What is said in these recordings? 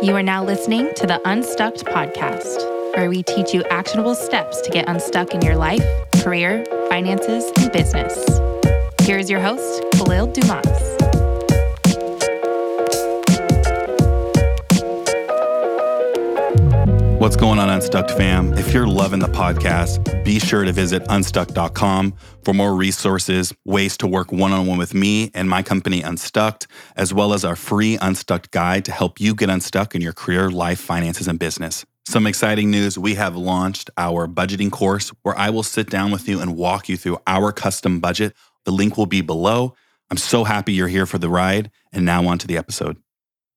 You are now listening to the Unstuck podcast, where we teach you actionable steps to get unstuck in your life, career, finances, and business. Here is your host, Khalil Dumas. What's going on, Unstuck fam? If you're loving the podcast, be sure to visit unstuck.com for more resources, ways to work one-on-one with me and my company, Unstuck, as well as our free Unstuck guide to help you get unstuck in your career, life, finances, and business. Some exciting news, we have launched our budgeting course where I will sit down with you and walk you through our custom budget. The link will be below. I'm so happy you're here for the ride. And now on to the episode.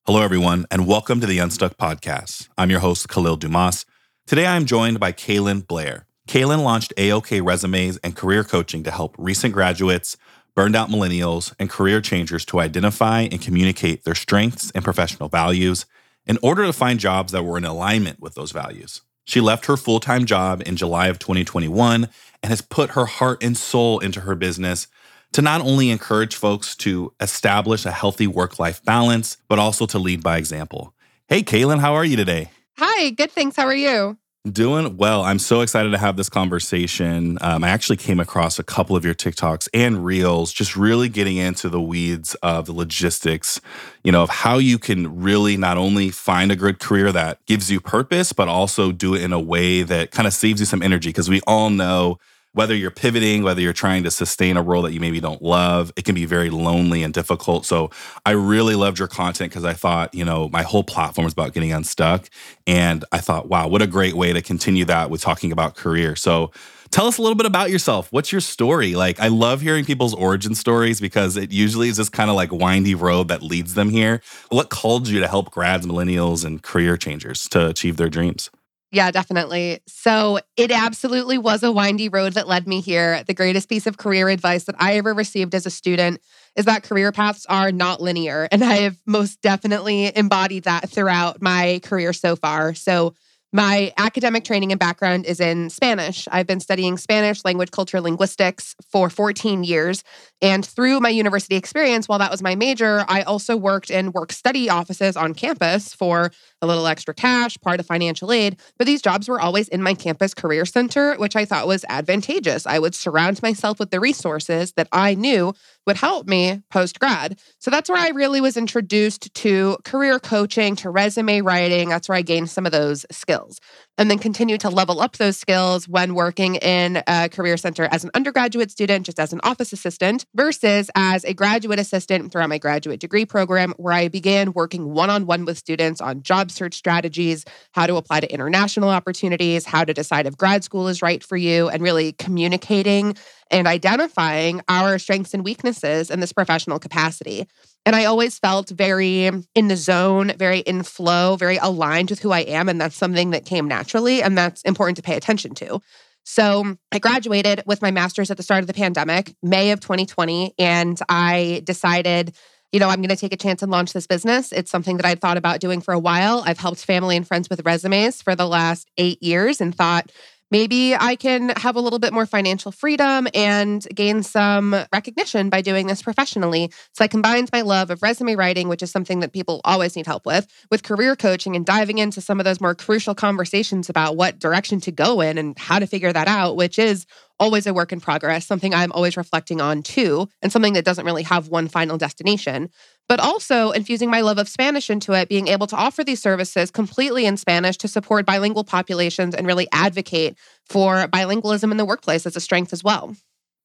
Hello, everyone, and welcome to the Unstuck podcast. I'm your host, Khalil Dumas. Today, I'm joined by Kaylyn Blair. Kaylyn launched AOK Resumes and Career Coaching to help recent graduates, burned-out millennials, and career changers to identify and communicate their strengths and professional values in order to find jobs that were in alignment with those values. She left her full-time job in July of 2021 and has put her heart and soul into her business to not only encourage folks to establish a healthy work-life balance, but also to lead by example. Hey, Kaylyn, how are you today? Hi, good, thanks. How are you? Doing well. I'm so excited to have this conversation. I actually came across a couple of your TikToks and Reels, just really getting into the weeds of the logistics, of how you can really not only find a good career that gives you purpose, but also do it in a way that kind of saves you some energy, because we all know whether you're pivoting, whether you're trying to sustain a role that you maybe don't love, it can be very lonely and difficult. So I really loved your content because I thought, my whole platform is about getting unstuck. And I thought, wow, what a great way to continue that with talking about career. So tell us a little bit about yourself. What's your story? I love hearing people's origin stories because it usually is this kind of windy road that leads them here. What called you to help grads, millennials, and career changers to achieve their dreams? Yeah, definitely. So it absolutely was a windy road that led me here. The greatest piece of career advice that I ever received as a student is that career paths are not linear. And I have most definitely embodied that throughout my career so far. So my academic training and background is in Spanish. I've been studying Spanish, language, culture, linguistics for 14 years. And through my university experience, while that was my major, I also worked in work-study offices on campus for a little extra cash, part of financial aid. But these jobs were always in my campus career center, which I thought was advantageous. I would surround myself with the resources that I knew would help me post-grad. So that's where I really was introduced to career coaching, to resume writing. That's where I gained some of those skills. And then continue to level up those skills when working in a career center as an undergraduate student, just as an office assistant, versus as a graduate assistant throughout my graduate degree program, where I began working one-on-one with students on job search strategies, how to apply to international opportunities, how to decide if grad school is right for you, and really communicating and identifying our strengths and weaknesses in this professional capacity. And I always felt very in the zone, very in flow, very aligned with who I am. And that's something that came naturally, and that's important to pay attention to. So I graduated with my master's at the start of the pandemic, May of 2020, and I decided, I'm going to take a chance and launch this business. It's something that I'd thought about doing for a while. I've helped family and friends with resumes for the last 8 years and thought, maybe I can have a little bit more financial freedom and gain some recognition by doing this professionally. So I combined my love of resume writing, which is something that people always need help with career coaching and diving into some of those more crucial conversations about what direction to go in and how to figure that out, which is always a work in progress, something I'm always reflecting on too, and something that doesn't really have one final destination. But also infusing my love of Spanish into it, being able to offer these services completely in Spanish to support bilingual populations and really advocate for bilingualism in the workplace as a strength as well.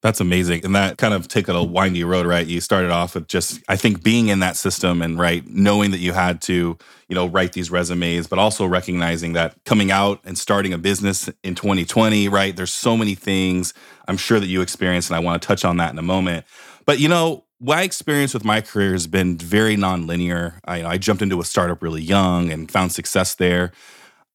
That's amazing. And that kind of took a windy road, right? You started off with just, I think, being in that system and knowing that you had to, write these resumes, but also recognizing that coming out and starting a business in 2020, right? There's so many things I'm sure that you experienced, and I want to touch on that in a moment. But, my experience with my career has been very nonlinear. I jumped into a startup really young and found success there.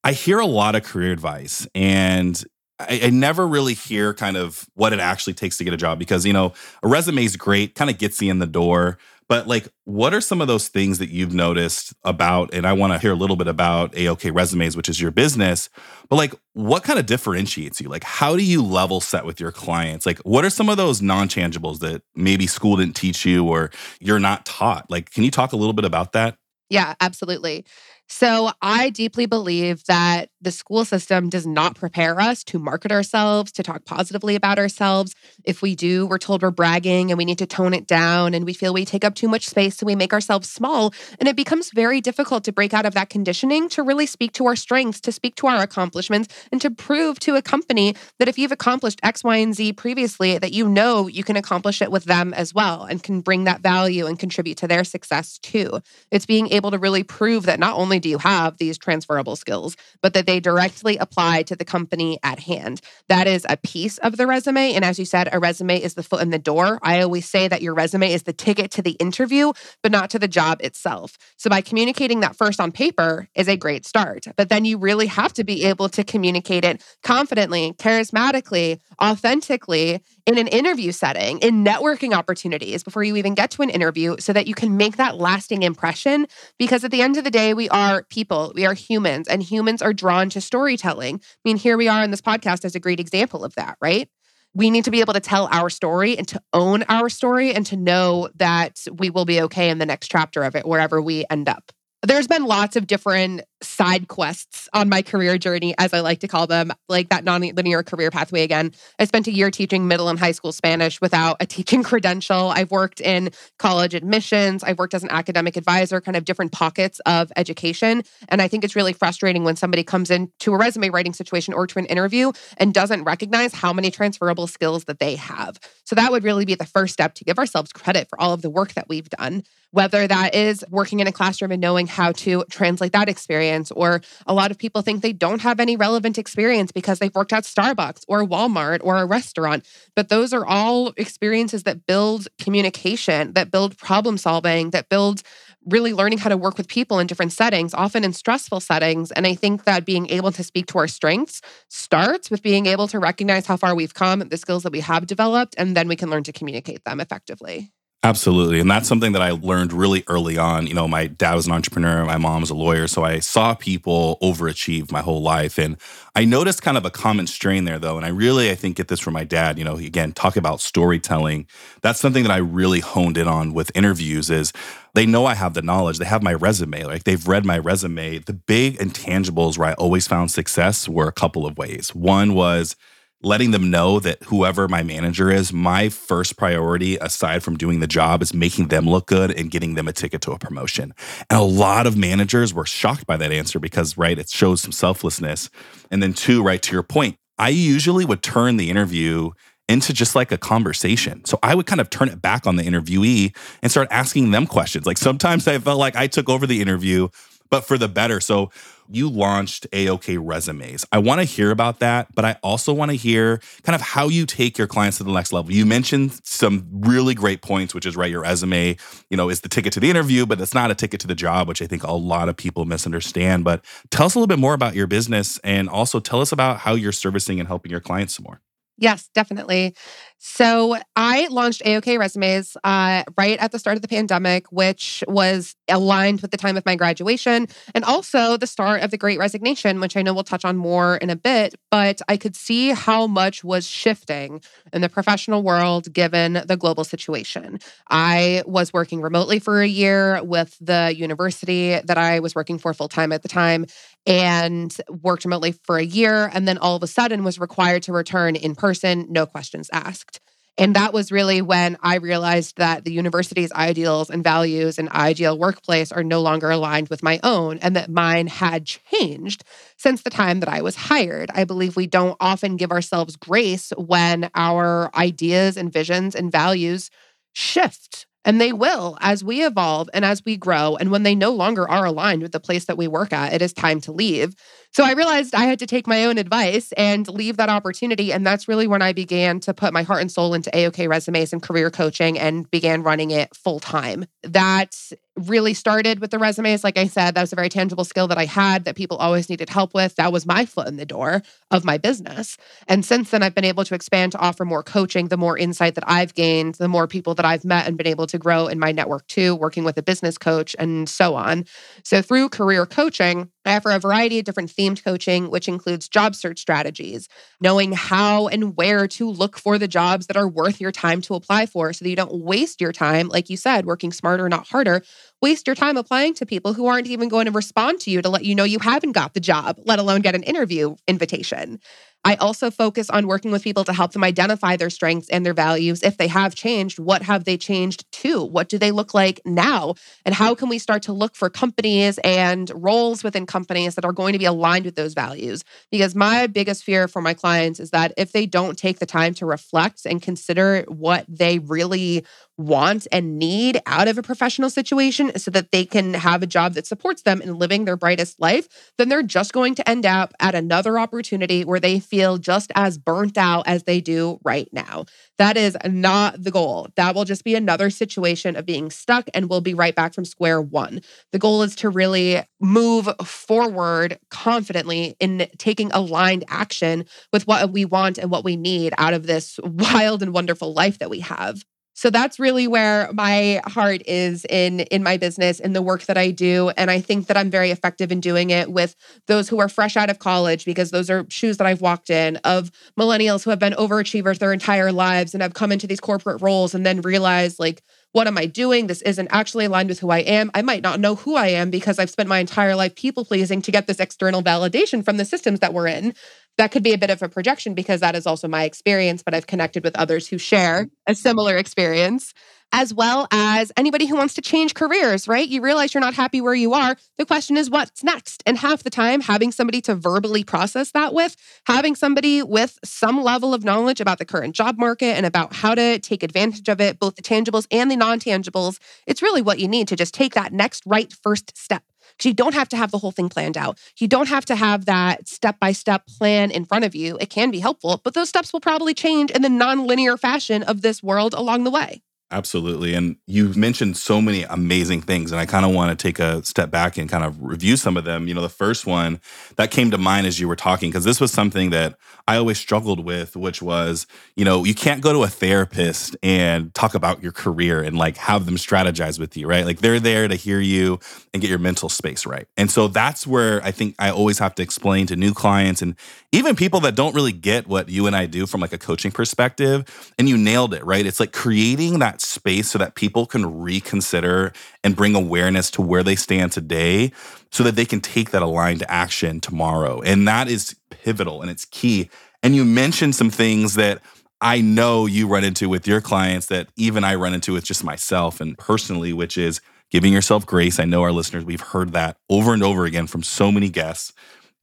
I hear a lot of career advice, and I never really hear kind of what it actually takes to get a job because, a resume is great, kind of gets you in the door, But like, what are some of those things that you've noticed about, and I want to hear a little bit about AOK Resumes, which is your business, but like, what kind of differentiates you? Like, how do you level set with your clients? Like, what are some of those non-tangibles that maybe school didn't teach you or you're not taught? Like, can you talk a little bit about that? Yeah, absolutely. So I deeply believe that the school system does not prepare us to market ourselves, to talk positively about ourselves. If we do, we're told we're bragging and we need to tone it down and we feel we take up too much space and we make ourselves small. And it becomes very difficult to break out of that conditioning, to really speak to our strengths, to speak to our accomplishments, and to prove to a company that if you've accomplished X, Y, and Z previously, that you know you can accomplish it with them as well and can bring that value and contribute to their success too. It's being able to really prove that not only do you have these transferable skills, but that they directly apply to the company at hand. That is a piece of the resume. And as you said, a resume is the foot in the door. I always say that your resume is the ticket to the interview, but not to the job itself. So by communicating that first on paper is a great start, but then you really have to be able to communicate it confidently, charismatically, authentically, in an interview setting, in networking opportunities before you even get to an interview so that you can make that lasting impression. Because at the end of the day, we are people, we are humans, and humans are drawn to storytelling. I mean, here we are in this podcast as a great example of that, right? We need to be able to tell our story and to own our story and to know that we will be okay in the next chapter of it, wherever we end up. There's been lots of different side quests on my career journey, as I like to call them, like that non-linear career pathway again. I spent a year teaching middle and high school Spanish without a teaching credential. I've worked in college admissions. I've worked as an academic advisor, kind of different pockets of education. And I think it's really frustrating when somebody comes into a resume writing situation or to an interview and doesn't recognize how many transferable skills that they have. So that would really be the first step, to give ourselves credit for all of the work that we've done, whether that is working in a classroom and knowing how to translate that experience, or a lot of people think they don't have any relevant experience because they've worked at Starbucks or Walmart or a restaurant. But those are all experiences that build communication, that build problem solving, that build really learning how to work with people in different settings, often in stressful settings. And I think that being able to speak to our strengths starts with being able to recognize how far we've come, the skills that we have developed, and then we can learn to communicate them effectively. Absolutely. And that's something that I learned really early on. You know, my dad was an entrepreneur, my mom's a lawyer. So I saw people overachieve my whole life. And I noticed kind of a common strain there, though. And I think, get this from my dad, you know, again, talk about storytelling. That's something that I really honed in on with interviews is they know I have the knowledge. They have my resume. Like, they've read my resume. The big intangibles where I always found success were a couple of ways. One was letting them know that whoever my manager is, my first priority, aside from doing the job, is making them look good and getting them a ticket to a promotion. And a lot of managers were shocked by that answer because, right, it shows some selflessness. And then two, right, to your point, I usually would turn the interview into just like a conversation. So I would kind of turn it back on the interviewee and start asking them questions. Like, sometimes I felt like I took over the interview, but for the better. So you launched AOK Resumes. I want to hear about that, but I also want to hear kind of how you take your clients to the next level. You mentioned some really great points, which is, right, your resume, you know, is the ticket to the interview, but it's not a ticket to the job, which I think a lot of people misunderstand. But tell us a little bit more about your business, and also tell us about how you're servicing and helping your clients some more. Yes, definitely. So I launched AOK Resumes right at the start of the pandemic, which was aligned with the time of my graduation and also the start of the Great Resignation, which I know we'll touch on more in a bit, but I could see how much was shifting in the professional world given the global situation. I was working remotely for a year with the university that I was working for full-time at the time, and worked remotely for a year, and then all of a sudden was required to return in person, no questions asked. And that was really when I realized that the university's ideals and values and ideal workplace are no longer aligned with my own, and that mine had changed since the time that I was hired. I believe we don't often give ourselves grace when our ideas and visions and values shift. And they will as we evolve and as we grow. And when they no longer are aligned with the place that we work at, it is time to leave. So I realized I had to take my own advice and leave that opportunity. And that's really when I began to put my heart and soul into AOK Resumes and Career Coaching and began running it full time. That really started with the resumes. Like I said, that was a very tangible skill that I had that people always needed help with. That was my foot in the door of my business. And since then, I've been able to expand to offer more coaching, the more insight that I've gained, the more people that I've met and been able to grow in my network too, working with a business coach and so on. So through career coaching, I offer a variety of different themed coaching, which includes job search strategies, knowing how and where to look for the jobs that are worth your time to apply for so that you don't waste your time, like you said, working smarter, not harder, waste your time applying to people who aren't even going to respond to you to let you know you haven't got the job, let alone get an interview invitation. I also focus on working with people to help them identify their strengths and their values. If they have changed, what have they changed to? What do they look like now? And how can we start to look for companies and roles within companies that are going to be aligned with those values? Because my biggest fear for my clients is that if they don't take the time to reflect and consider what they really want and need out of a professional situation so that they can have a job that supports them in living their brightest life, then they're just going to end up at another opportunity where they feel just as burnt out as they do right now. That is not the goal. That will just be another situation of being stuck and we'll be right back from square one. The goal is to really move forward confidently in taking aligned action with what we want and what we need out of this wild and wonderful life that we have. So that's really where my heart is in my business, in the work that I do. And I think that I'm very effective in doing it with those who are fresh out of college, because those are shoes that I've walked in, of millennials who have been overachievers their entire lives and have come into these corporate roles and then realized, like, what am I doing? This isn't actually aligned with who I am. I might not know who I am because I've spent my entire life people-pleasing to get this external validation from the systems that we're in. That could be a bit of a projection because that is also my experience, but I've connected with others who share a similar experience, as well as anybody who wants to change careers, right? You realize you're not happy where you are. The question is, what's next? And half the time, having somebody to verbally process that with, having somebody with some level of knowledge about the current job market and about how to take advantage of it, both the tangibles and the non-tangibles, it's really what you need to just take that next right first step. Because you don't have to have the whole thing planned out. You don't have to have that step-by-step plan in front of you. It can be helpful, but those steps will probably change in the non-linear fashion of this world along the way. Absolutely. And you've mentioned so many amazing things. And I kind of want to take a step back and kind of review some of them. You know, the first one that came to mind as you were talking, because this was something that I always struggled with, which was, you know, you can't go to a therapist and talk about your career and like have them strategize with you, right? Like they're there to hear you and get your mental space right. And so that's where I think I always have to explain to new clients and even people that don't really get what you and I do from like a coaching perspective. And you nailed it, right? It's like creating that space so that people can reconsider and bring awareness to where they stand today so that they can take that aligned action tomorrow. And that is pivotal and it's key. And you mentioned some things that I know you run into with your clients that even I run into with just myself and personally, which is giving yourself grace. I know our listeners, we've heard that over and over again from so many guests,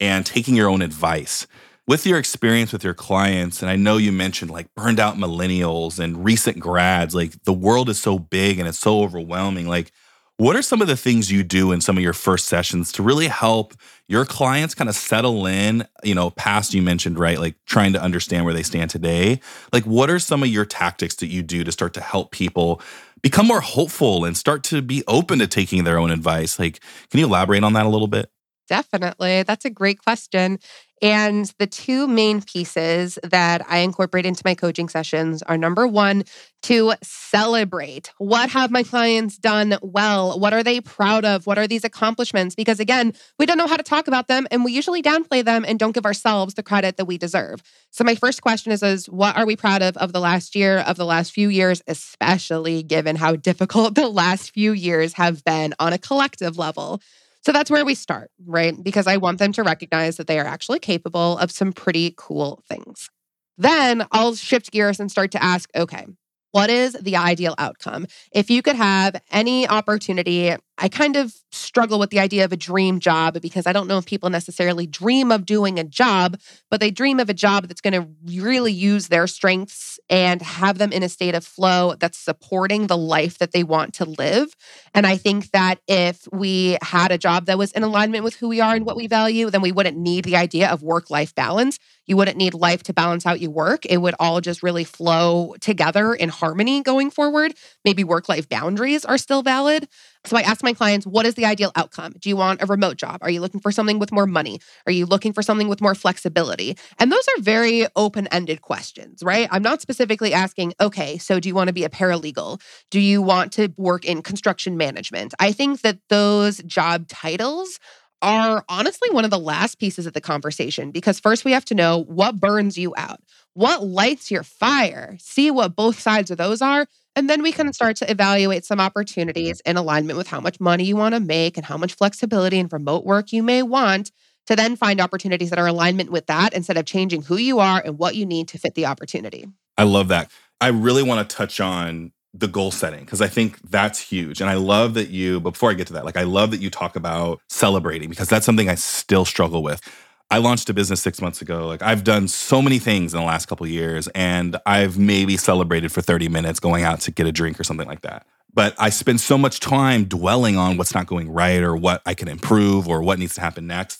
and taking your own advice. With your experience with your clients, and I know you mentioned like burned out millennials and recent grads, like the world is so big and it's so overwhelming. Like, what are some of the things you do in some of your first sessions to really help your clients kind of settle in, you know, past you mentioned, right? Like trying to understand where they stand today. Like, what are some of your tactics that you do to start to help people become more hopeful and start to be open to taking their own advice? Like, can you elaborate on that a little bit? Definitely. That's a great question. And the two main pieces that I incorporate into my coaching sessions are, number one, to celebrate. What have my clients done well? What are they proud of? What are these accomplishments? Because again, we don't know how to talk about them and we usually downplay them and don't give ourselves the credit that we deserve. So my first question is what are we proud of the last year, of the last few years, especially given how difficult the last few years have been on a collective level? So that's where we start, right? Because I want them to recognize that they are actually capable of some pretty cool things. Then I'll shift gears and start to ask, okay, what is the ideal outcome? If you could have any opportunity I kind of struggle with the idea of a dream job because I don't know if people necessarily dream of doing a job, but they dream of a job that's going to really use their strengths and have them in a state of flow that's supporting the life that they want to live. And I think that if we had a job that was in alignment with who we are and what we value, then we wouldn't need the idea of work-life balance. You wouldn't need life to balance out your work. It would all just really flow together in harmony going forward. Maybe work-life boundaries are still valid. So I ask my clients, what is the ideal outcome? Do you want a remote job? Are you looking for something with more money? Are you looking for something with more flexibility? And those are very open-ended questions, right? I'm not specifically asking, okay, so do you want to be a paralegal? Do you want to work in construction management? I think that those job titles are honestly one of the last pieces of the conversation because first we have to know what burns you out, what lights your fire, see what both sides of those are, and then we can start to evaluate some opportunities in alignment with how much money you want to make and how much flexibility and remote work you may want to then find opportunities that are in alignment with that instead of changing who you are and what you need to fit the opportunity. I love that. I really want to touch on the goal setting, because I think that's huge. And I love that you, before I get to that, like I love that you talk about celebrating because that's something I still struggle with. I launched a business 6 months ago. Like I've done so many things in the last couple of years and I've maybe celebrated for 30 minutes going out to get a drink or something like that. But I spend so much time dwelling on what's not going right or what I can improve or what needs to happen next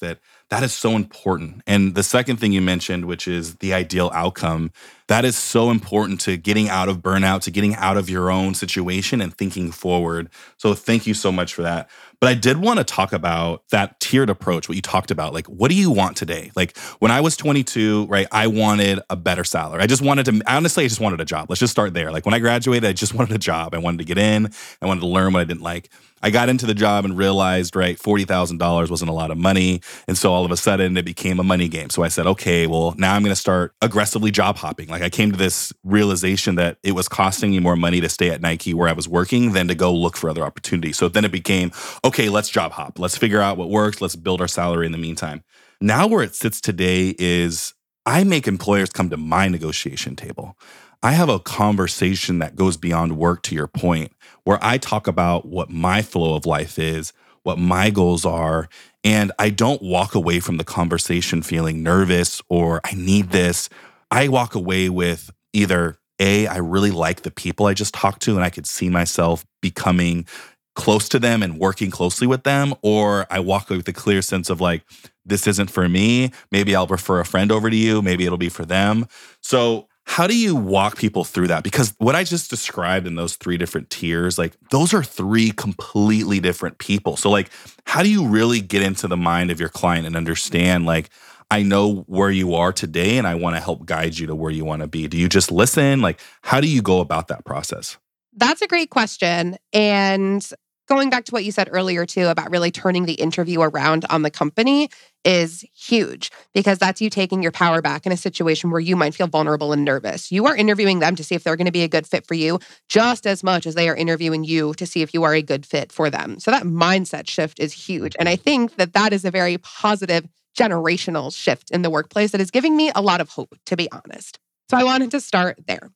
that is so important. And the second thing you mentioned, which is the ideal outcome, that is so important to getting out of burnout, to getting out of your own situation and thinking forward. So thank you so much for that. But I did want to talk about that tiered approach, what you talked about. Like, what do you want today? Like when I was 22, right, I wanted a better salary. I just wanted a job. Let's just start there. Like when I graduated, I just wanted a job. I wanted to get in. I wanted to learn what I didn't like. I got into the job and realized, right, $40,000 wasn't a lot of money. And so all of a sudden it became a money game. So I said, okay, well, now I'm going to start aggressively job hopping. Like I came to this realization that it was costing me more money to stay at Nike where I was working than to go look for other opportunities. So then it became, okay, let's job hop. Let's figure out what works. Let's build our salary in the meantime. Now where it sits today is I make employers come to my negotiation table. I have a conversation that goes beyond work, to your point, where I talk about what my flow of life is, what my goals are, and I don't walk away from the conversation feeling nervous or I need this. I walk away with either A, I really like the people I just talked to and I could see myself becoming close to them and working closely with them, or I walk away with a clear sense of like, this isn't for me. Maybe I'll refer a friend over to you. Maybe it'll be for them. So how do you walk people through that? Because what I just described in those three different tiers, like those are three completely different people. So like, how do you really get into the mind of your client and understand like, I know where you are today and I want to help guide you to where you want to be. Do you just listen? Like, how do you go about that process? That's a great question. And going back to what you said earlier too about really turning the interview around on the company is huge because that's you taking your power back in a situation where you might feel vulnerable and nervous. You are interviewing them to see if they're going to be a good fit for you just as much as they are interviewing you to see if you are a good fit for them. So that mindset shift is huge. And I think that is a very positive generational shift in the workplace that is giving me a lot of hope, to be honest. So I wanted to start there.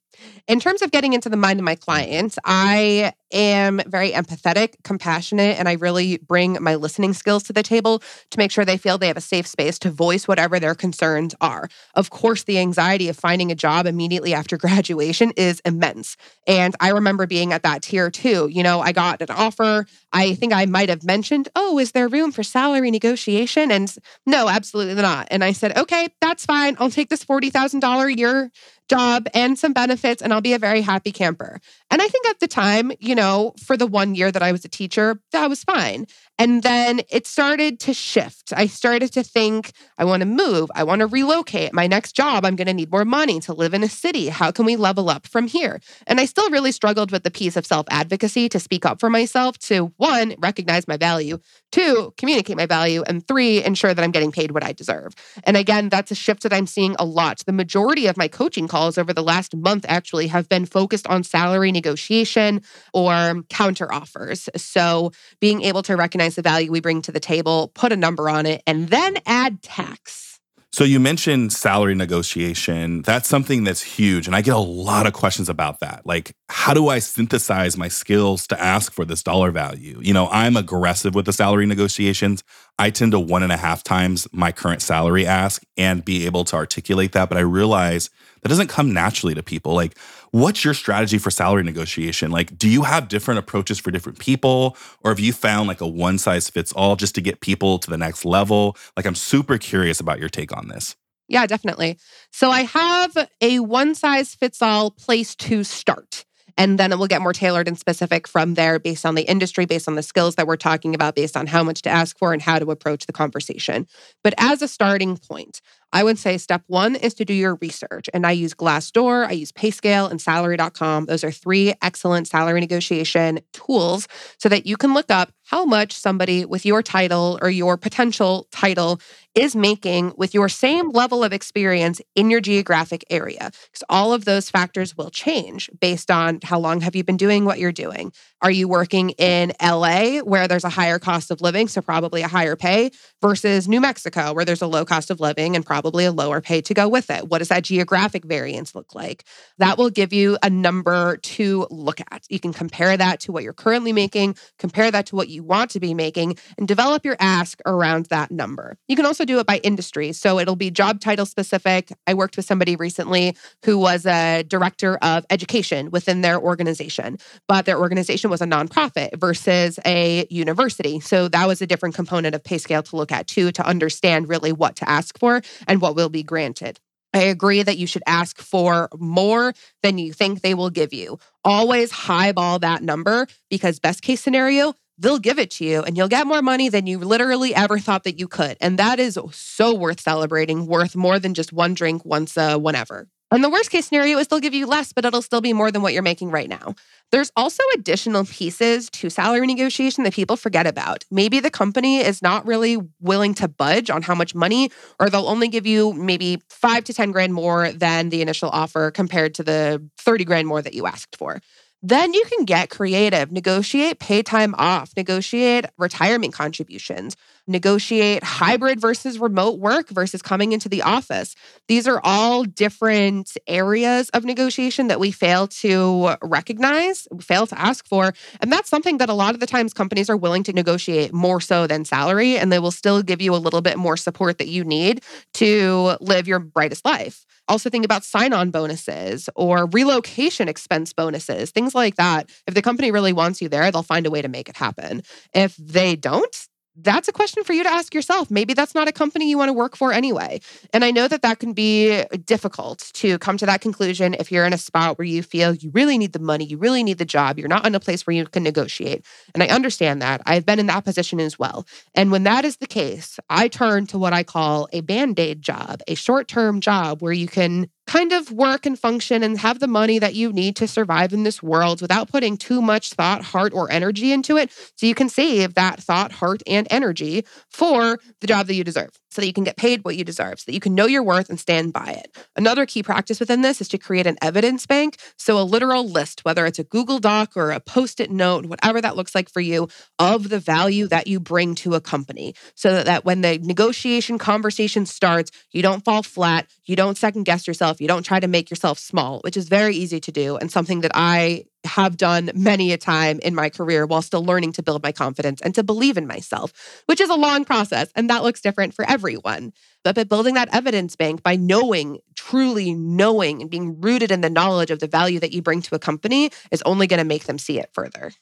In terms of getting into the mind of my clients, I am very empathetic, compassionate, and I really bring my listening skills to the table to make sure they feel they have a safe space to voice whatever their concerns are. Of course, the anxiety of finding a job immediately after graduation is immense. And I remember being at that tier too. You know, I got an offer. I think I might have mentioned, oh, is there room for salary negotiation? And no, absolutely not. And I said, okay, that's fine. I'll take this $40,000 a year job and some benefits, and I'll be a very happy camper. And I think at the time, you know, for the 1 year that I was a teacher, that was fine. And then it started to shift. I started to think, I want to move. I want to relocate. My next job, I'm going to need more money to live in a city. How can we level up from here? And I still really struggled with the piece of self-advocacy to speak up for myself to, one, recognize my value, two, communicate my value, and three, ensure that I'm getting paid what I deserve. And again, that's a shift that I'm seeing a lot. The majority of my coaching calls over the last month actually have been focused on salary negotiation or counter offers. So being able to recognize the value we bring to the table, put a number on it, and then add tax. So you mentioned salary negotiation. That's something that's huge. And I get a lot of questions about that. Like, how do I synthesize my skills to ask for this dollar value? You know, I'm aggressive with the salary negotiations. I tend to 1.5 times my current salary ask and be able to articulate that. But I realize that doesn't come naturally to people. Like, what's your strategy for salary negotiation? Like, do you have different approaches for different people? Or have you found like a one size fits all just to get people to the next level? Like, I'm super curious about your take on this. Yeah, definitely. So I have a one size fits all place to start. And then it will get more tailored and specific from there based on the industry, based on the skills that we're talking about, based on how much to ask for and how to approach the conversation. But as a starting point, I would say step one is to do your research. And I use Glassdoor, I use PayScale and Salary.com. Those are 3 excellent salary negotiation tools so that you can look up how much somebody with your title or your potential title is making with your same level of experience in your geographic area. Because all of those factors will change based on how long have you been doing what you're doing. Are you working in LA where there's a higher cost of living, so probably a higher pay, versus New Mexico where there's a low cost of living and probably a lower pay to go with it? What does that geographic variance look like? That will give you a number to look at. You can compare that to what you're currently making, compare that to what you want to be making, and develop your ask around that number. You can also do it by industry. So it'll be job title specific. I worked with somebody recently who was a director of education within their organization, but their organization was a nonprofit versus a university. So that was a different component of PayScale to look at too, to understand really what to ask for and what will be granted. I agree that you should ask for more than you think they will give you. Always highball that number because best case scenario, they'll give it to you and you'll get more money than you literally ever thought that you could. And that is so worth celebrating, worth more than just one drink once whenever. And the worst case scenario is they'll give you less, but it'll still be more than what you're making right now. There's also additional pieces to salary negotiation that people forget about. Maybe the company is not really willing to budge on how much money, or they'll only give you maybe $5,000 to $10,000 more than the initial offer compared to the $30,000 more that you asked for. Then you can get creative, negotiate pay time off, negotiate retirement contributions, negotiate hybrid versus remote work versus coming into the office. These are all different areas of negotiation that we fail to recognize, fail to ask for. And that's something that a lot of the times companies are willing to negotiate more so than salary, and they will still give you a little bit more support that you need to live your brightest life. Also think about sign-on bonuses or relocation expense bonuses, things like that. If the company really wants you there, they'll find a way to make it happen. If they don't, that's a question for you to ask yourself. Maybe that's not a company you want to work for anyway. And I know that that can be difficult to come to that conclusion if you're in a spot where you feel you really need the money, you really need the job, you're not in a place where you can negotiate. And I understand that. I've been in that position as well. And when that is the case, I turn to what I call a Band-Aid job, a short-term job where you can kind of work and function and have the money that you need to survive in this world without putting too much thought, heart, or energy into it. So you can save that thought, heart, and energy for the job that you deserve so that you can get paid what you deserve, so that you can know your worth and stand by it. Another key practice within this is to create an evidence bank. So a literal list, whether it's a Google Doc or a Post-it note, whatever that looks like for you, of the value that you bring to a company so that when the negotiation conversation starts, you don't fall flat, you don't second guess yourself, you don't try to make yourself small, which is very easy to do and something that I have done many a time in my career while still learning to build my confidence and to believe in myself, which is a long process. And that looks different for everyone. But by building that evidence bank, by knowing, truly knowing and being rooted in the knowledge of the value that you bring to a company is only going to make them see it further.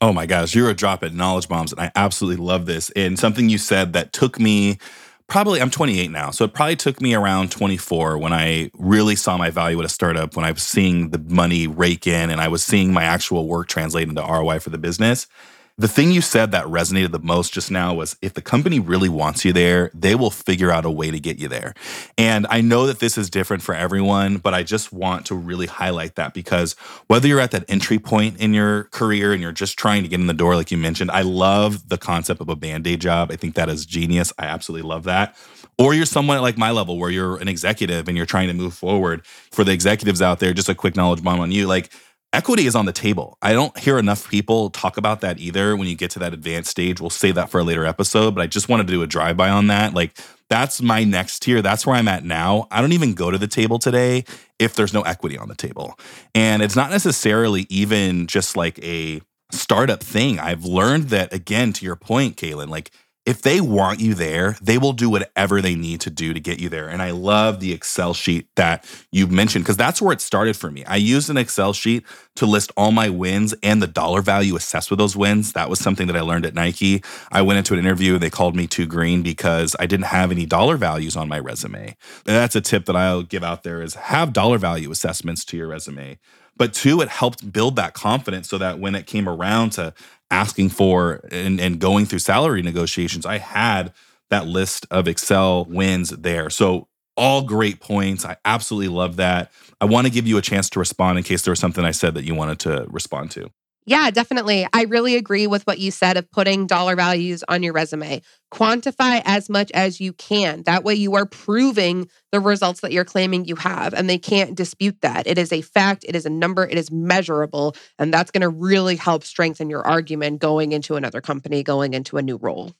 Oh my gosh, you're a drop at knowledge bombs. And I absolutely love this. And something you said that took me probably, I'm 28 now, so it probably took me around 24 when I really saw my value at a startup, when I was seeing the money rake in and I was seeing my actual work translate into ROI for the business. The thing you said that resonated the most just now was if the company really wants you there, they will figure out a way to get you there. And I know that this is different for everyone, but I just want to really highlight that because whether you're at that entry point in your career and you're just trying to get in the door, like you mentioned, I love the concept of a Band-Aid job. I think that is genius. I absolutely love that. Or you're someone like my level where you're an executive and you're trying to move forward. For the executives out there, just a quick knowledge bomb on you, like Equity is on the table. I don't hear enough people talk about that either when you get to that advanced stage. We'll save that for a later episode, but I just wanted to do a drive-by on that. Like, that's my next tier. That's where I'm at now. I don't even go to the table today if there's no equity on the table. And it's not necessarily even just like a startup thing. I've learned that, again, to your point, Kaylyn, like, if they want you there, they will do whatever they need to do to get you there. And I love the Excel sheet that you mentioned, because that's where it started for me. I used an Excel sheet to list all my wins and the dollar value assessed with those wins. That was something that I learned at Nike. I went into an interview, they called me too green because I didn't have any dollar values on my resume. And that's a tip that I'll give out there, is have dollar value assessments to your resume. But two, it helped build that confidence so that when it came around to asking for and going through salary negotiations, I had that list of Excel wins there. So all great points. I absolutely love that. I want to give you a chance to respond in case there was something I said that you wanted to respond to. Yeah, definitely. I really agree with what you said of putting dollar values on your resume. Quantify as much as you can. That way you are proving the results that you're claiming you have, and they can't dispute that. It is a fact, it is a number, it is measurable, and that's going to really help strengthen your argument going into another company, going into a new role.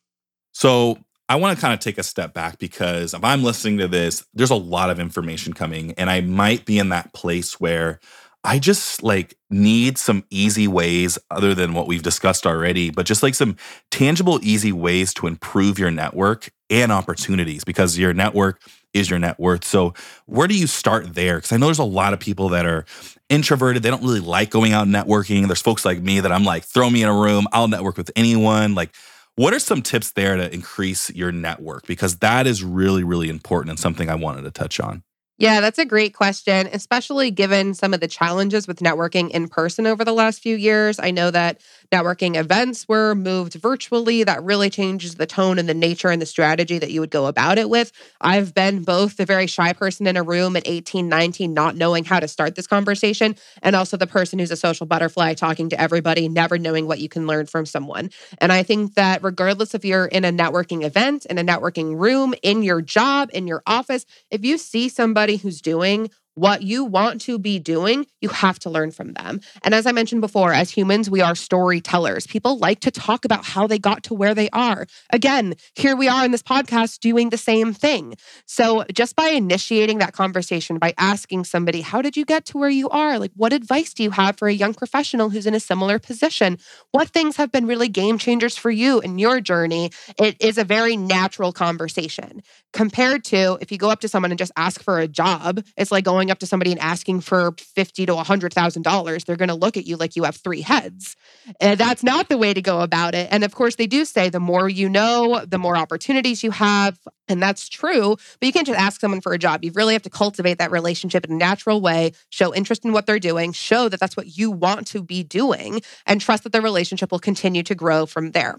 So I want to kind of take a step back, because if I'm listening to this, there's a lot of information coming, and I might be in that place where I just like need some easy ways other than what we've discussed already, but just like some tangible, easy ways to improve your network and opportunities, because your network is your net worth. So where do you start there? Because I know there's a lot of people that are introverted. They don't really like going out networking. There's folks like me that I'm like, throw me in a room, I'll network with anyone. Like, what are some tips there to increase your network? Because that is really, really important and something I wanted to touch on. Yeah, that's a great question, especially given some of the challenges with networking in person over the last few years. I know that networking events were moved virtually. That really changes the tone and the nature and the strategy that you would go about it with. I've been both the very shy person in a room at 18, 19, not knowing how to start this conversation, and also the person who's a social butterfly talking to everybody, never knowing what you can learn from someone. And I think that regardless if you're in a networking event, in a networking room, in your job, in your office, if you see somebody who's doing what you want to be doing, you have to learn from them. And as I mentioned before, as humans, we are storytellers. People like to talk about how they got to where they are. Again, here we are in this podcast doing the same thing. So just by initiating that conversation, by asking somebody, how did you get to where you are? Like, what advice do you have for a young professional who's in a similar position? What things have been really game changers for you in your journey? It is a very natural conversation compared to if you go up to someone and just ask for a job. It's like going up to somebody and asking for $50,000 to $100,000, they're going to look at you like you have three heads. And that's not the way to go about it. And of course, they do say the more you know, the more opportunities you have. And that's true, but you can't just ask someone for a job. You really have to cultivate that relationship in a natural way, show interest in what they're doing, show that that's what you want to be doing, and trust that the relationship will continue to grow from there.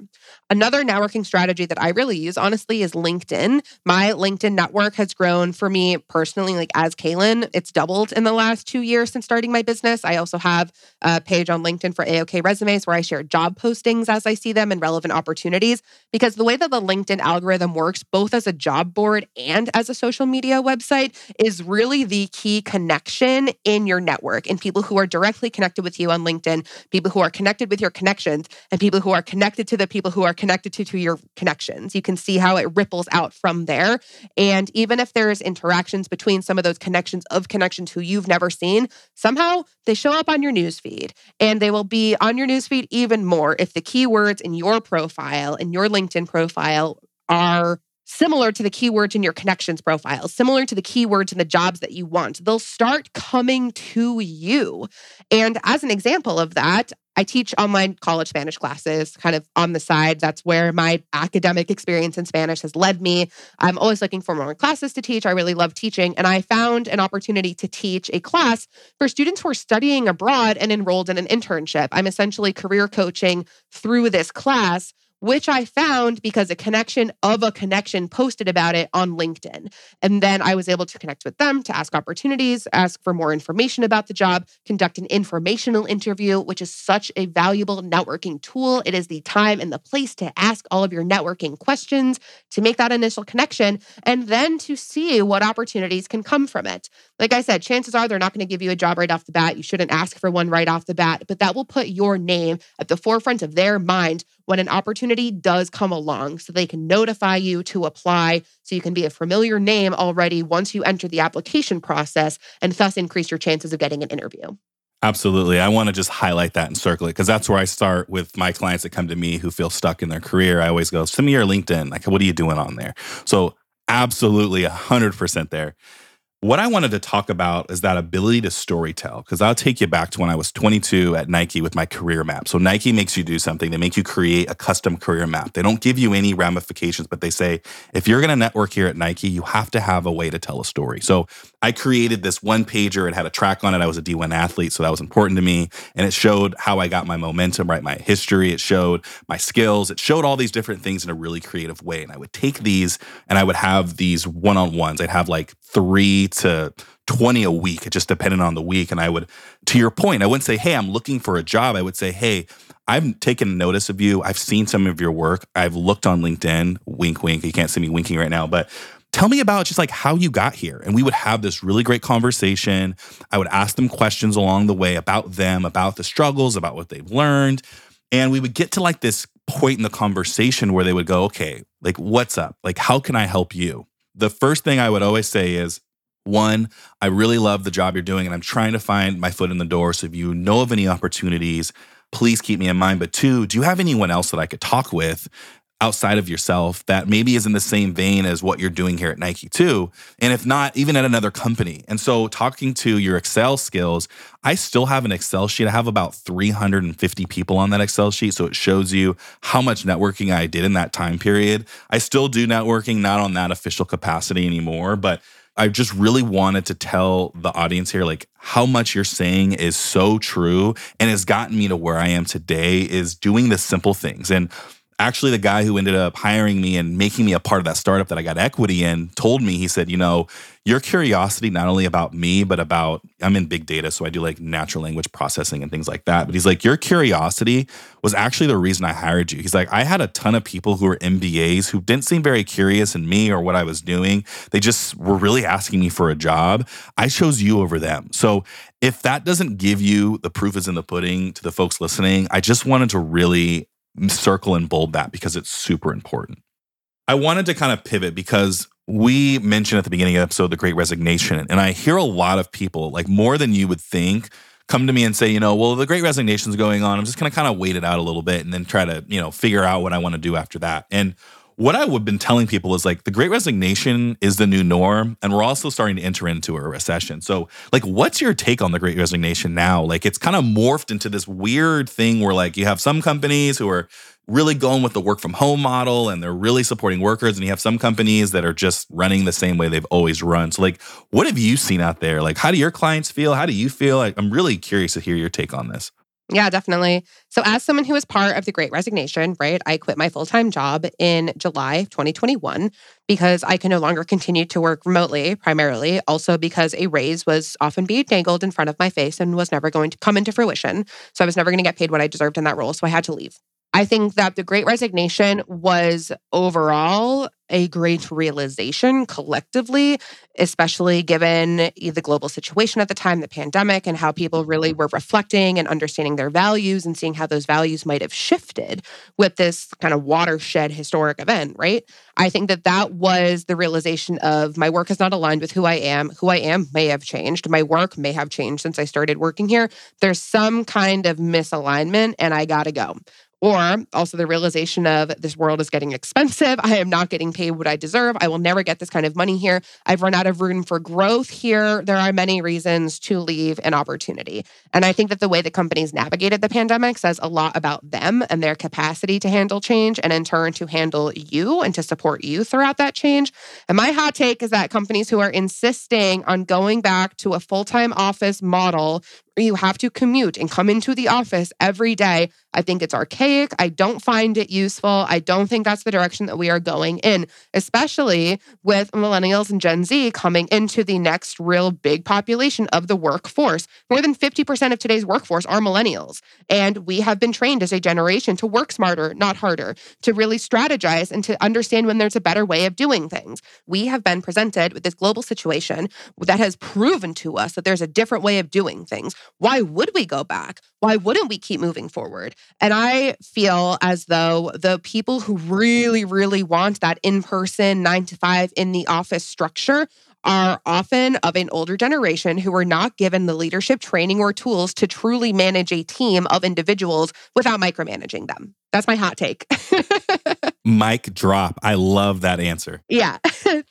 Another networking strategy that I really use, honestly, is LinkedIn. My LinkedIn network has grown for me personally, like as Kaylyn, it's doubled in the last 2 years since starting my business. I also have a page on LinkedIn for AOK Resumes where I share job postings as I see them and relevant opportunities, because the way that the LinkedIn algorithm works, both as a job board and as a social media website, is really the key connection in your network, and people who are directly connected with you on LinkedIn, people who are connected with your connections, and people who are connected to the people who are connected to your connections. You can see how it ripples out from there. And even if there's interactions between some of those connections of connections who you've never seen, somehow they show up on your newsfeed, and they will be on your newsfeed even more if the keywords in your profile, in your LinkedIn profile, are similar to the keywords in your connections profile, similar to the keywords in the jobs that you want. They'll start coming to you. And as an example of that, I teach online college Spanish classes kind of on the side. That's where my academic experience in Spanish has led me. I'm always looking for more classes to teach. I really love teaching. And I found an opportunity to teach a class for students who are studying abroad and enrolled in an internship. I'm essentially career coaching through this class, which I found because a connection of a connection posted about it on LinkedIn. And then I was able to connect with them to ask opportunities, ask for more information about the job, conduct an informational interview, which is such a valuable networking tool. It is the time and the place to ask all of your networking questions, to make that initial connection, and then to see what opportunities can come from it. Like I said, chances are they're not going to give you a job right off the bat. You shouldn't ask for one right off the bat, but that will put your name at the forefront of their mind when an opportunity does come along, so they can notify you to apply, so you can be a familiar name already once you enter the application process, and thus increase your chances of getting an interview. Absolutely. I want to just highlight that and circle it, because that's where I start with my clients that come to me who feel stuck in their career. I always go, send me your LinkedIn. Like, what are you doing on there? So absolutely 100% there. What I wanted to talk about is that ability to storytell, because I'll take you back to when I was 22 at Nike with my career map. So Nike makes you do something. They make you create a custom career map. They don't give you any ramifications, but they say, if you're going to network here at Nike, you have to have a way to tell a story. So I created this one pager. It had a track on it. I was a D1 athlete, so that was important to me. And it showed how I got my momentum, right? My history. It showed my skills. It showed all these different things in a really creative way. And I would take these and I would have these one-on-ones. I'd have like 3 to 20 a week. It just depended on the week. And I would, to your point, I wouldn't say, hey, I'm looking for a job. I would say, hey, I've taken notice of you. I've seen some of your work. I've looked on LinkedIn. Wink, wink. You can't see me winking right now, but tell me about just like how you got here. And we would have this really great conversation. I would ask them questions along the way about them, about the struggles, about what they've learned. And we would get to like this point in the conversation where they would go, okay, like, what's up? Like, how can I help you? The first thing I would always say is, one, I really love the job you're doing and I'm trying to find my foot in the door. So if you know of any opportunities, please keep me in mind. But two, do you have anyone else that I could talk with outside of yourself that maybe is in the same vein as what you're doing here at Nike too? And if not, even at another company. And so talking to your Excel skills, I still have an Excel sheet. I have about 350 people on that Excel sheet. So it shows you how much networking I did in that time period. I still do networking, not on that official capacity anymore, but I just really wanted to tell the audience here, like, how much you're saying is so true and has gotten me to where I am today is doing the simple things. And actually, the guy who ended up hiring me and making me a part of that startup that I got equity in told me, he said, you know, your curiosity, not only about me, but about, I'm in big data, so I do like natural language processing and things like that. But he's like, your curiosity was actually the reason I hired you. He's like, I had a ton of people who were MBAs who didn't seem very curious in me or what I was doing. They just were really asking me for a job. I chose you over them. So if that doesn't give you the proof is in the pudding to the folks listening, I just wanted to really circle and bold that because it's super important. I wanted to kind of pivot because we mentioned at the beginning of the episode, the Great Resignation. And I hear a lot of people, like more than you would think, come to me and say, you know, well, the Great Resignation is going on. I'm just going to kind of wait it out a little bit and then try to, you know, figure out what I want to do after that. And what I would have been telling people is like, the Great Resignation is the new norm. And we're also starting to enter into a recession. So like, what's your take on the Great Resignation now? Like, it's kind of morphed into this weird thing where like you have some companies who are really going with the work from home model and they're really supporting workers. And you have some companies that are just running the same way they've always run. So like, what have you seen out there? Like, how do your clients feel? How do you feel? I'm really curious to hear your take on this. Yeah, definitely. So as someone who was part of the Great Resignation, right, I quit my full-time job in July 2021 because I can no longer continue to work remotely, primarily, also because a raise was often being dangled in front of my face and was never going to come into fruition. So I was never going to get paid what I deserved in that role. So I had to leave. I think that the Great Resignation was overall a great realization collectively, especially given the global situation at the time, the pandemic, and how people really were reflecting and understanding their values and seeing how those values might have shifted with this kind of watershed historic event, right? I think that that was the realization of my work is not aligned with who I am. Who I am may have changed. My work may have changed since I started working here. There's some kind of misalignment and I gotta go. Or also the realization of this world is getting expensive. I am not getting paid what I deserve. I will never get this kind of money here. I've run out of room for growth here. There are many reasons to leave an opportunity. And I think that the way that companies navigated the pandemic says a lot about them and their capacity to handle change and in turn to handle you and to support you throughout that change. And my hot take is that companies who are insisting on going back to a full-time office model you have to commute and come into the office every day. I think it's archaic. I don't find it useful. I don't think that's the direction that we are going in, especially with millennials and Gen Z coming into the next real big population of the workforce. More than 50% of today's workforce are millennials. And we have been trained as a generation to work smarter, not harder, to really strategize and to understand when there's a better way of doing things. We have been presented with this global situation that has proven to us that there's a different way of doing things. Why would we go back? Why wouldn't we keep moving forward? And I feel as though the people who really, really want that in-person 9-to-5 in the office structure are often of an older generation who were not given the leadership training or tools to truly manage a team of individuals without micromanaging them. That's my hot take. Mic drop. I love that answer. Yeah.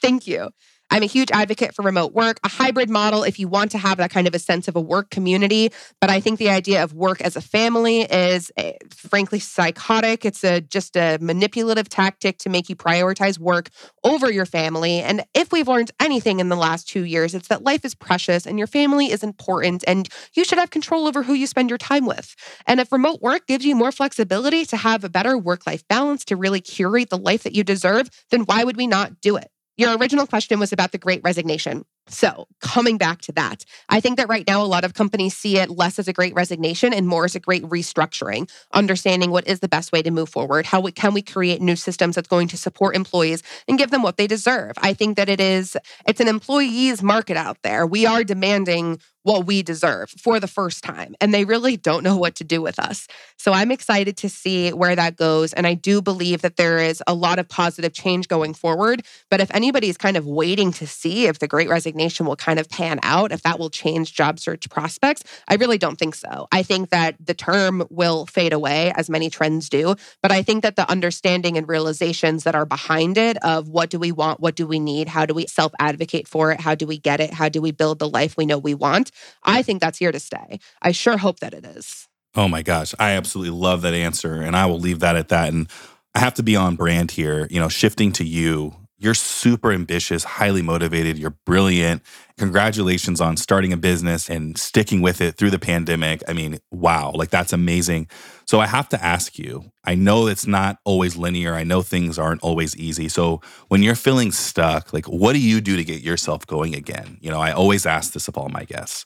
Thank you. I'm a huge advocate for remote work, a hybrid model if you want to have that kind of a sense of a work community. But I think the idea of work as a family is frankly psychotic. It's just a manipulative tactic to make you prioritize work over your family. And if we've learned anything in the last 2 years, it's that life is precious and your family is important and you should have control over who you spend your time with. And if remote work gives you more flexibility to have a better work-life balance, to really curate the life that you deserve, then why would we not do it? Your original question was about the Great Resignation. So coming back to that, I think that right now a lot of companies see it less as a great resignation and more as a great restructuring, understanding what is the best way to move forward, how can we create new systems that's going to support employees and give them what they deserve. I think that it's an employee's market out there. We are demanding what we deserve for the first time, and they really don't know what to do with us. So I'm excited to see where that goes, and I do believe that there is a lot of positive change going forward. But if anybody's kind of waiting to see if the Great Resignation will kind of pan out, if that will change job search prospects, I really don't think so. I think that the term will fade away, as many trends do, but I think that the understanding and realizations that are behind it of what do we want, what do we need, how do we self-advocate for it, how do we get it, how do we build the life we know we want, I think that's here to stay. I sure hope that it is. Oh my gosh. I absolutely love that answer. And I will leave that at that. And I have to be on brand here, shifting to you. You're super ambitious, highly motivated. You're brilliant. Congratulations on starting a business and sticking with it through the pandemic. I mean, wow, that's amazing. So I have to ask you, I know it's not always linear. I know things aren't always easy. So when you're feeling stuck, what do you do to get yourself going again? I always ask this of all my guests.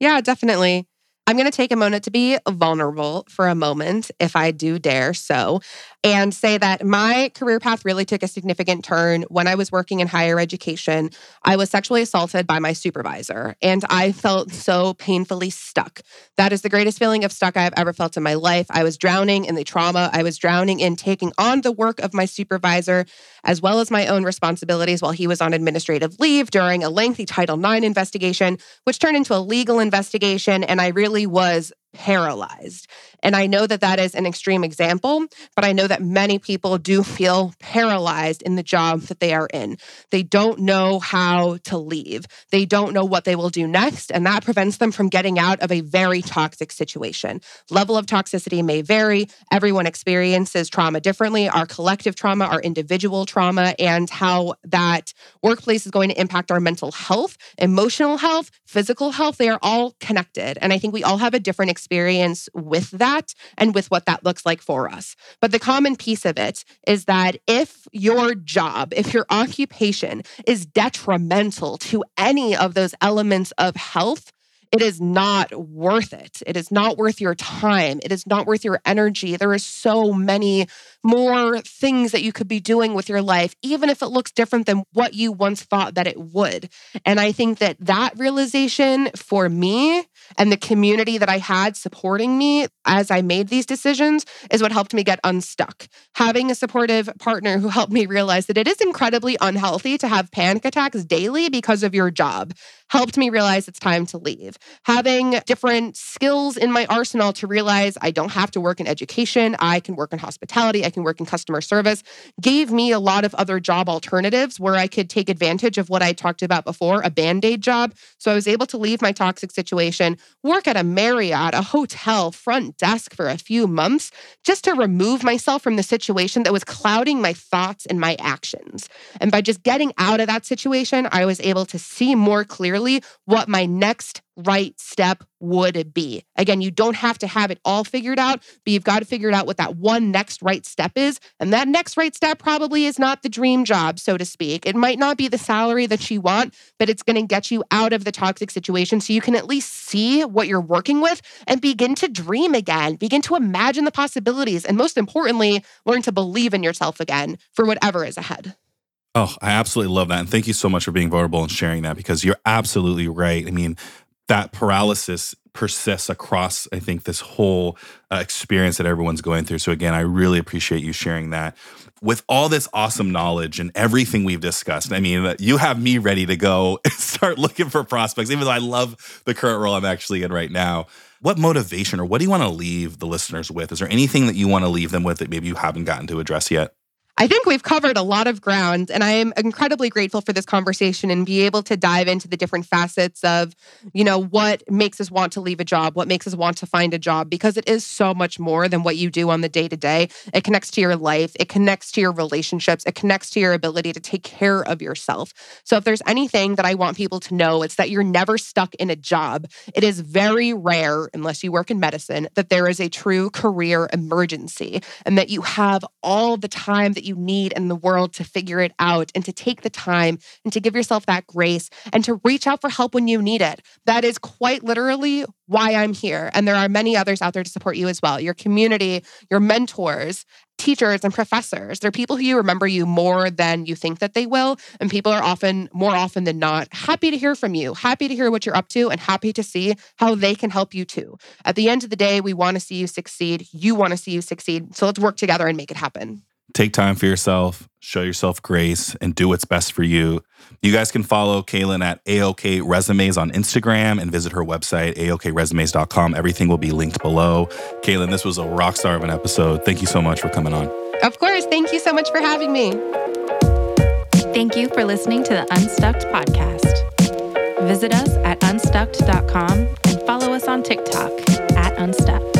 Yeah, definitely. I'm going to take a moment to be vulnerable for a moment, if I do dare so, and say that my career path really took a significant turn when I was working in higher education. I was sexually assaulted by my supervisor, and I felt so painfully stuck. That is the greatest feeling of stuck I've ever felt in my life. I was drowning in the trauma. I was drowning in taking on the work of my supervisor, as well as my own responsibilities while he was on administrative leave during a lengthy Title IX investigation, which turned into a legal investigation, and I really was paralyzed. And I know that is an extreme example, but I know that many people do feel paralyzed in the job that they are in. They don't know how to leave. They don't know what they will do next, and that prevents them from getting out of a very toxic situation. Level of toxicity may vary. Everyone experiences trauma differently, our collective trauma, our individual trauma, and how that workplace is going to impact our mental health, emotional health, physical health. They are all connected. And I think we all have a different experience with that and with what that looks like for us. But the common piece of it is that if your job, if your occupation is detrimental to any of those elements of health, it is not worth it. It is not worth your time. It is not worth your energy. There is so many more things that you could be doing with your life, even if it looks different than what you once thought that it would. And I think that realization for me and the community that I had supporting me as I made these decisions is what helped me get unstuck. Having a supportive partner who helped me realize that it is incredibly unhealthy to have panic attacks daily because of your job helped me realize it's time to leave. Having different skills in my arsenal to realize I don't have to work in education, I can work in hospitality, I can work in customer service, gave me a lot of other job alternatives where I could take advantage of what I talked about before, a Band-Aid job. So I was able to leave my toxic situation, work at a Marriott, a hotel front desk for a few months, just to remove myself from the situation that was clouding my thoughts and my actions. And by just getting out of that situation, I was able to see more clearly what my next right step would be. Again, you don't have to have it all figured out, but you've got to figure it out what that one next right step is. And that next right step probably is not the dream job, so to speak. It might not be the salary that you want, but it's going to get you out of the toxic situation so you can at least see what you're working with and begin to dream again, begin to imagine the possibilities, and most importantly, learn to believe in yourself again for whatever is ahead. Oh, I absolutely love that. And thank you so much for being vulnerable and sharing that, because you're absolutely right. I mean, that paralysis persists across, I think, this whole experience that everyone's going through. So again, I really appreciate you sharing that. With all this awesome knowledge and everything we've discussed, I mean, you have me ready to go and start looking for prospects, even though I love the current role I'm actually in right now. What motivation or what do you want to leave the listeners with? Is there anything that you want to leave them with that maybe you haven't gotten to address yet? I think we've covered a lot of ground, and I am incredibly grateful for this conversation and be able to dive into the different facets of, you know, what makes us want to leave a job, what makes us want to find a job, because it is so much more than what you do on the day-to-day. It connects to your life. It connects to your relationships. It connects to your ability to take care of yourself. So if there's anything that I want people to know, it's that you're never stuck in a job. It is very rare, unless you work in medicine, that there is a true career emergency and that you have all the time that you need in the world to figure it out and to take the time and to give yourself that grace and to reach out for help when you need it. That is quite literally why I'm here. And there are many others out there to support you as well. Your community, your mentors, teachers, and professors. They're people who remember you more than you think that they will. And people are often, more often than not, happy to hear from you, happy to hear what you're up to, and happy to see how they can help you too. At the end of the day, we want to see you succeed. You want to see you succeed. So let's work together and make it happen. Take time for yourself, show yourself grace, and do what's best for you. You guys can follow Kaylyn at AOK Resumes on Instagram and visit her website, aokresumes.com. Everything will be linked below. Kaylyn, this was a rock star of an episode. Thank you so much for coming on. Of course. Thank you so much for having me. Thank you for listening to the Unstucked podcast. Visit us at unstucked.com and follow us on TikTok at Unstuck.